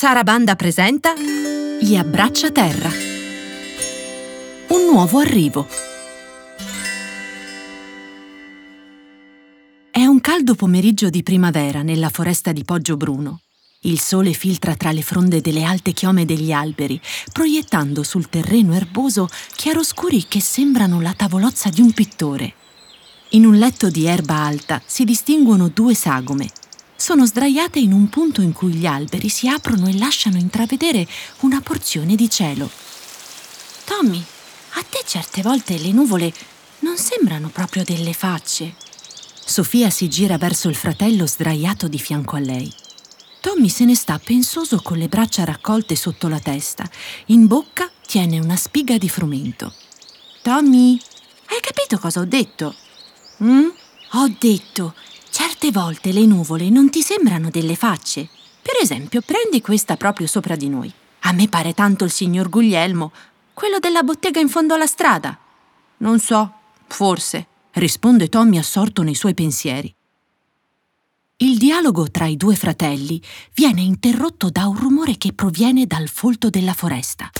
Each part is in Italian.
Sarabanda presenta Gli abbraccia terra. Un nuovo arrivo. È un caldo pomeriggio di primavera nella foresta di Poggio Bruno. Il sole filtra tra le fronde delle alte chiome degli alberi, proiettando sul terreno erboso chiaroscuri che sembrano la tavolozza di un pittore. In un letto di erba alta si distinguono due sagome. Sono sdraiate in un punto in cui gli alberi si aprono e lasciano intravedere una porzione di cielo. Tommy, a te certe volte le nuvole non sembrano proprio delle facce. Sofia si gira verso il fratello sdraiato di fianco a lei. Tommy se ne sta pensoso con le braccia raccolte sotto la testa. In bocca tiene una spiga di frumento. Tommy, hai capito cosa ho detto? Ho detto... Certe volte le nuvole non ti sembrano delle facce. Per esempio, prendi questa proprio sopra di noi. A me pare tanto il signor Guglielmo, quello della bottega in fondo alla strada. Non so, forse, risponde Tommy assorto nei suoi pensieri. Il dialogo tra i due fratelli viene interrotto da un rumore che proviene dal folto della foresta.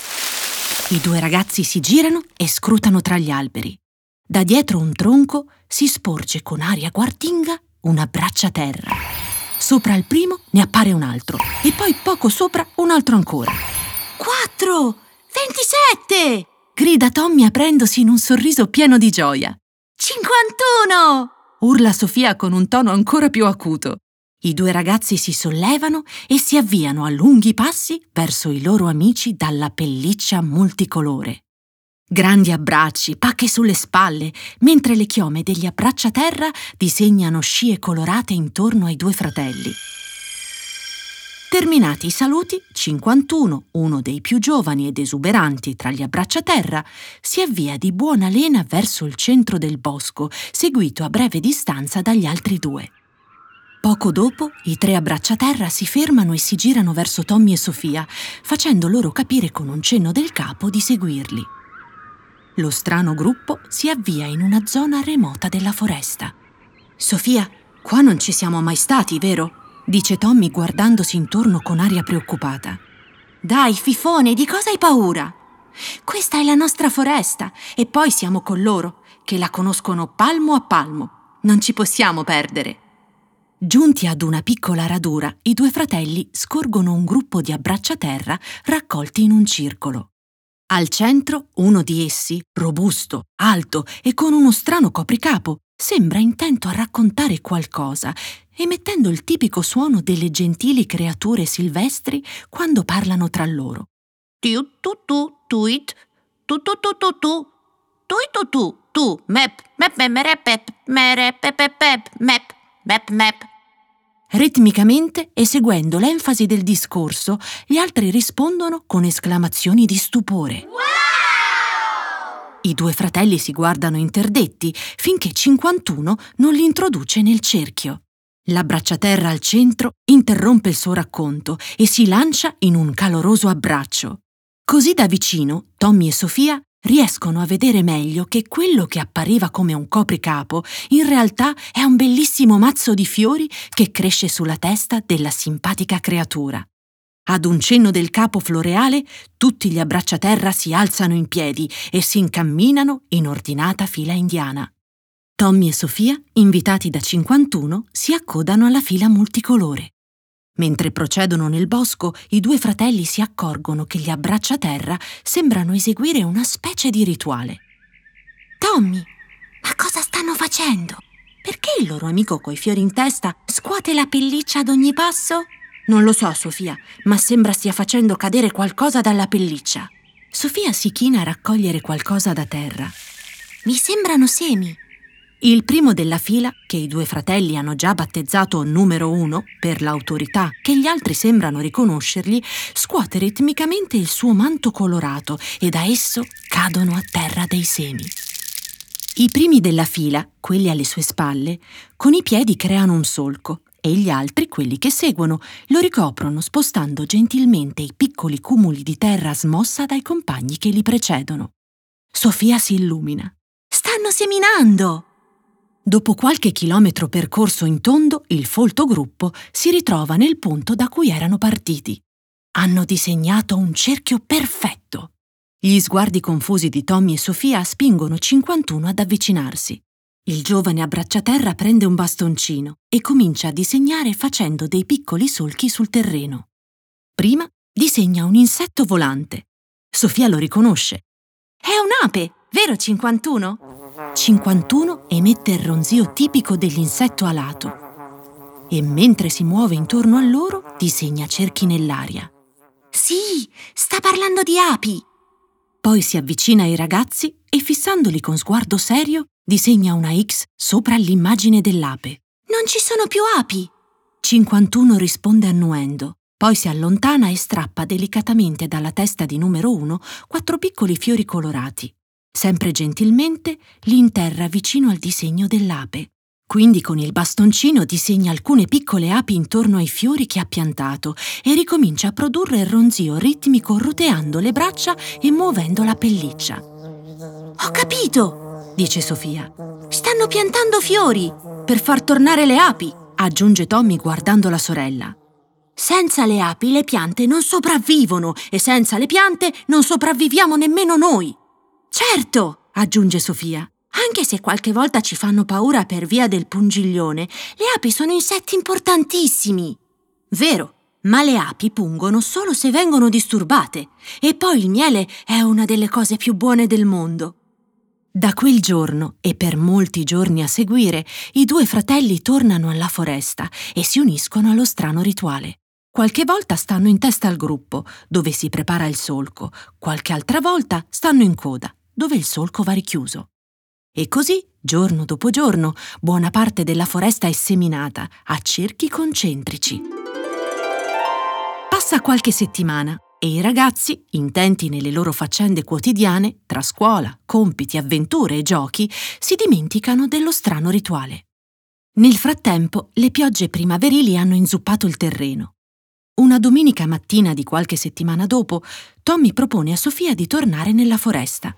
I due ragazzi si girano e scrutano tra gli alberi. Da dietro un tronco si sporge con aria guardinga un abbraccia terra. Sopra il primo ne appare un altro e poi poco sopra un altro ancora. 4, 27! Grida Tommy aprendosi in un sorriso pieno di gioia. 51! Urla Sofia con un tono ancora più acuto. I due ragazzi si sollevano e si avviano a lunghi passi verso i loro amici dalla pelliccia multicolore. Grandi abbracci, pacche sulle spalle, mentre le chiome degli abbracciaterra disegnano scie colorate intorno ai due fratelli. Terminati i saluti, 51, uno dei più giovani ed esuberanti tra gli abbracciaterra, si avvia di buona lena verso il centro del bosco, seguito a breve distanza dagli altri due. Poco dopo, i tre abbracciaterra si fermano e si girano verso Tommy e Sofia, facendo loro capire con un cenno del capo di seguirli. Lo strano gruppo si avvia in una zona remota della foresta. «Sofia, qua non ci siamo mai stati, vero?» dice Tommy guardandosi intorno con aria preoccupata. «Dai, fifone, di cosa hai paura? Questa è la nostra foresta e poi siamo con loro, che la conoscono palmo a palmo. Non ci possiamo perdere!» Giunti ad una piccola radura, i due fratelli scorgono un gruppo di abbracciaterra raccolti in un circolo. Al centro, uno di essi, robusto, alto e con uno strano copricapo, sembra intento a raccontare qualcosa, emettendo il tipico suono delle gentili creature silvestri quando parlano tra loro. Tiu tu tu tuit, tu tu tu tu tu, tuit tu tu tu, mep, mep merep pep, merep pep pep, mep, mep mep. Ritmicamente e seguendo l'enfasi del discorso, gli altri rispondono con esclamazioni di stupore. Wow! I due fratelli si guardano interdetti finché 51 non li introduce nel cerchio. L'abbracciaterra al centro interrompe il suo racconto e si lancia in un caloroso abbraccio. Così da vicino, Tommy e Sofia riescono a vedere meglio che quello che appariva come un copricapo in realtà è un bellissimo mazzo di fiori che cresce sulla testa della simpatica creatura. Ad un cenno del capo floreale, tutti gli abbracciaterra si alzano in piedi e si incamminano in ordinata fila indiana. Tommy e Sofia, invitati da 51, si accodano alla fila multicolore. Mentre procedono nel bosco, i due fratelli si accorgono che gli abbracciaterra sembrano eseguire una specie di rituale. Tommy, ma cosa stanno facendo? Perché il loro amico coi fiori in testa scuote la pelliccia ad ogni passo? Non lo so, Sofia, ma sembra stia facendo cadere qualcosa dalla pelliccia. Sofia si china a raccogliere qualcosa da terra. Mi sembrano semi. Il primo della fila, che i due fratelli hanno già battezzato numero 1 per l'autorità che gli altri sembrano riconoscergli, scuote ritmicamente il suo manto colorato e da esso cadono a terra dei semi. I primi della fila, quelli alle sue spalle, con i piedi creano un solco e gli altri, quelli che seguono, lo ricoprono spostando gentilmente i piccoli cumuli di terra smossa dai compagni che li precedono. Sofia si illumina. Stanno seminando! Dopo qualche chilometro percorso in tondo, il folto gruppo si ritrova nel punto da cui erano partiti. hanno disegnato un cerchio perfetto. Gli sguardi confusi di Tommy e Sofia spingono 51 ad avvicinarsi. Il giovane abbracciaterra prende un bastoncino e comincia a disegnare facendo dei piccoli solchi sul terreno. Prima disegna un insetto volante. Sofia lo riconosce. È un'ape, vero 51? 51 emette il ronzio tipico dell'insetto alato. E mentre si muove intorno a loro, disegna cerchi nell'aria. Sì, sta parlando di api! Poi si avvicina ai ragazzi e, fissandoli con sguardo serio, disegna una X sopra l'immagine dell'ape. Non ci sono più api! 51 risponde annuendo, poi si allontana e strappa delicatamente dalla testa di numero 1 4 piccoli fiori colorati. Sempre gentilmente li interra vicino al disegno dell'ape. Quindi con il bastoncino disegna alcune piccole api intorno ai fiori che ha piantato e ricomincia a produrre il ronzio ritmico roteando le braccia e muovendo la pelliccia. «Ho capito!» dice Sofia. «Stanno piantando fiori! Per far tornare le api!» aggiunge Tommy guardando la sorella. «Senza le api le piante non sopravvivono e senza le piante non sopravviviamo nemmeno noi!» «Certo!» aggiunge Sofia. Anche se qualche volta ci fanno paura per via del pungiglione, le api sono insetti importantissimi. Vero, ma le api pungono solo se vengono disturbate. E poi il miele è una delle cose più buone del mondo. Da quel giorno, e per molti giorni a seguire, i due fratelli tornano alla foresta e si uniscono allo strano rituale. Qualche volta stanno in testa al gruppo, dove si prepara il solco. Qualche altra volta stanno in coda, dove il solco va richiuso. E così, giorno dopo giorno, buona parte della foresta è seminata a cerchi concentrici. Passa qualche settimana e i ragazzi, intenti nelle loro faccende quotidiane, tra scuola, compiti, avventure e giochi, si dimenticano dello strano rituale. Nel frattempo, le piogge primaverili hanno inzuppato il terreno. Una domenica mattina di qualche settimana dopo, Tommy propone a Sofia di tornare nella foresta.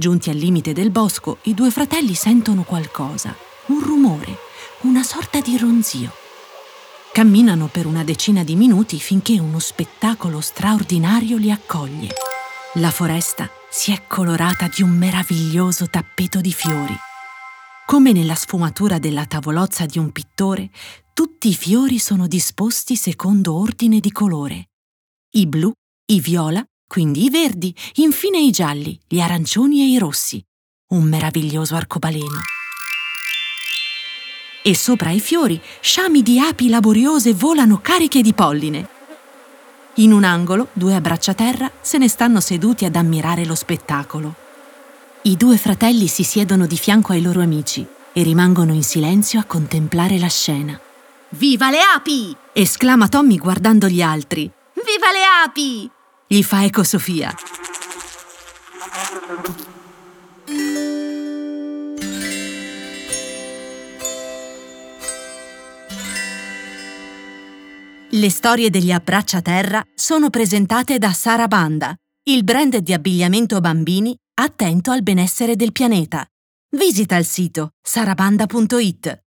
Giunti al limite del bosco, i due fratelli sentono qualcosa, un rumore, una sorta di ronzio. Camminano per una decina di minuti finché uno spettacolo straordinario li accoglie. La foresta si è colorata di un meraviglioso tappeto di fiori. Come nella sfumatura della tavolozza di un pittore, tutti i fiori sono disposti secondo ordine di colore. I blu, i viola, quindi i verdi, infine i gialli, gli arancioni e i rossi. Un meraviglioso arcobaleno. E sopra i fiori, sciami di api laboriose volano cariche di polline. In un angolo, due abbracciaterra se ne stanno seduti ad ammirare lo spettacolo. I due fratelli si siedono di fianco ai loro amici e rimangono in silenzio a contemplare la scena. «Viva le api!» esclama Tommy guardando gli altri. «Viva le api!» gli fa eco Sofia. Le storie degli abbracciaterra sono presentate da Sarabanda, il brand di abbigliamento bambini attento al benessere del pianeta. Visita il sito sarabanda.it.